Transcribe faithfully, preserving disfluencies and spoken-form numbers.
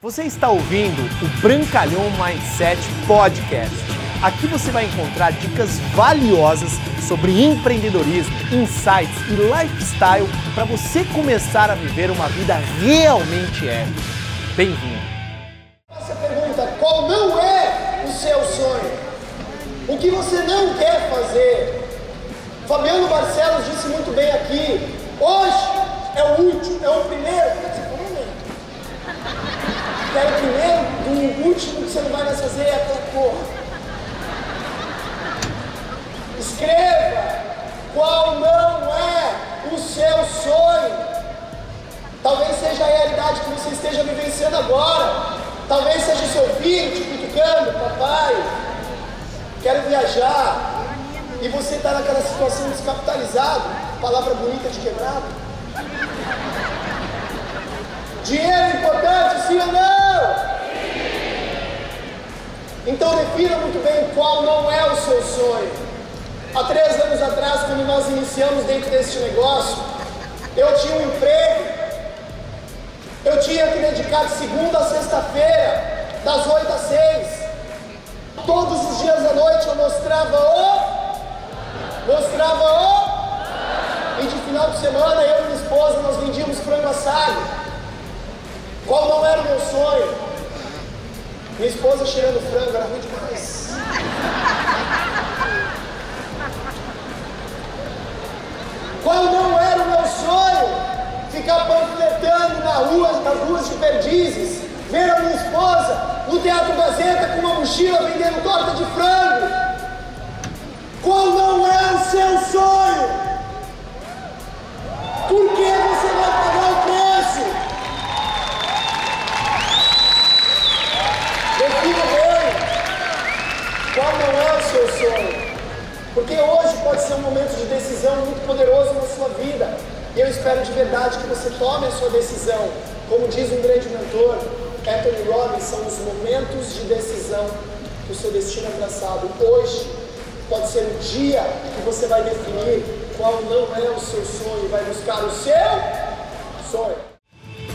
Você está ouvindo o Brancalhão Mindset Podcast. Aqui você vai encontrar dicas valiosas sobre empreendedorismo, insights e lifestyle para você começar a viver uma vida realmente épica. Bem-vindo! Você pergunta qual não é o seu sonho, o que você não quer fazer. Fabiano Marcelo disse muito bem aqui, hoje é o último, é o primeiro. É o primeiro do último que você não vai mais fazer é aquela porra. Escreva qual não é o seu sonho. Talvez seja a realidade que você esteja vivenciando agora. Talvez seja o seu filho te cutucando, papai, quero viajar. E você está naquela situação descapitalizado, palavra bonita de quebrado. Dinheiro é importante, sim ou não? Então defina muito bem qual não é o seu sonho. Há três anos atrás, quando nós iniciamos dentro deste negócio, eu tinha um emprego, eu tinha que dedicar de segunda a sexta-feira, das oito às seis. Todos os dias à noite eu mostrava o, mostrava o, e de final de semana eu e minha esposa nós vendíamos frango assado. Qual não era o meu sonho? Minha esposa cheirando frango, era ruim demais. Qual não era o meu sonho? Ficar panfletando na rua, nas ruas de Perdizes, ver a minha esposa no Teatro Gazeta com uma mochila vendendo torta de frango. Qual não é o seu sonho? Por que você vai pagar o preço? Qual não é o seu sonho? Porque hoje pode ser um momento de decisão muito poderoso na sua vida. E eu espero de verdade que você tome a sua decisão. Como diz um grande mentor, Anthony Robbins, são os momentos de decisão que o seu destino é traçado. Hoje pode ser o dia que você vai definir qual não é o seu sonho e vai buscar o seu sonho.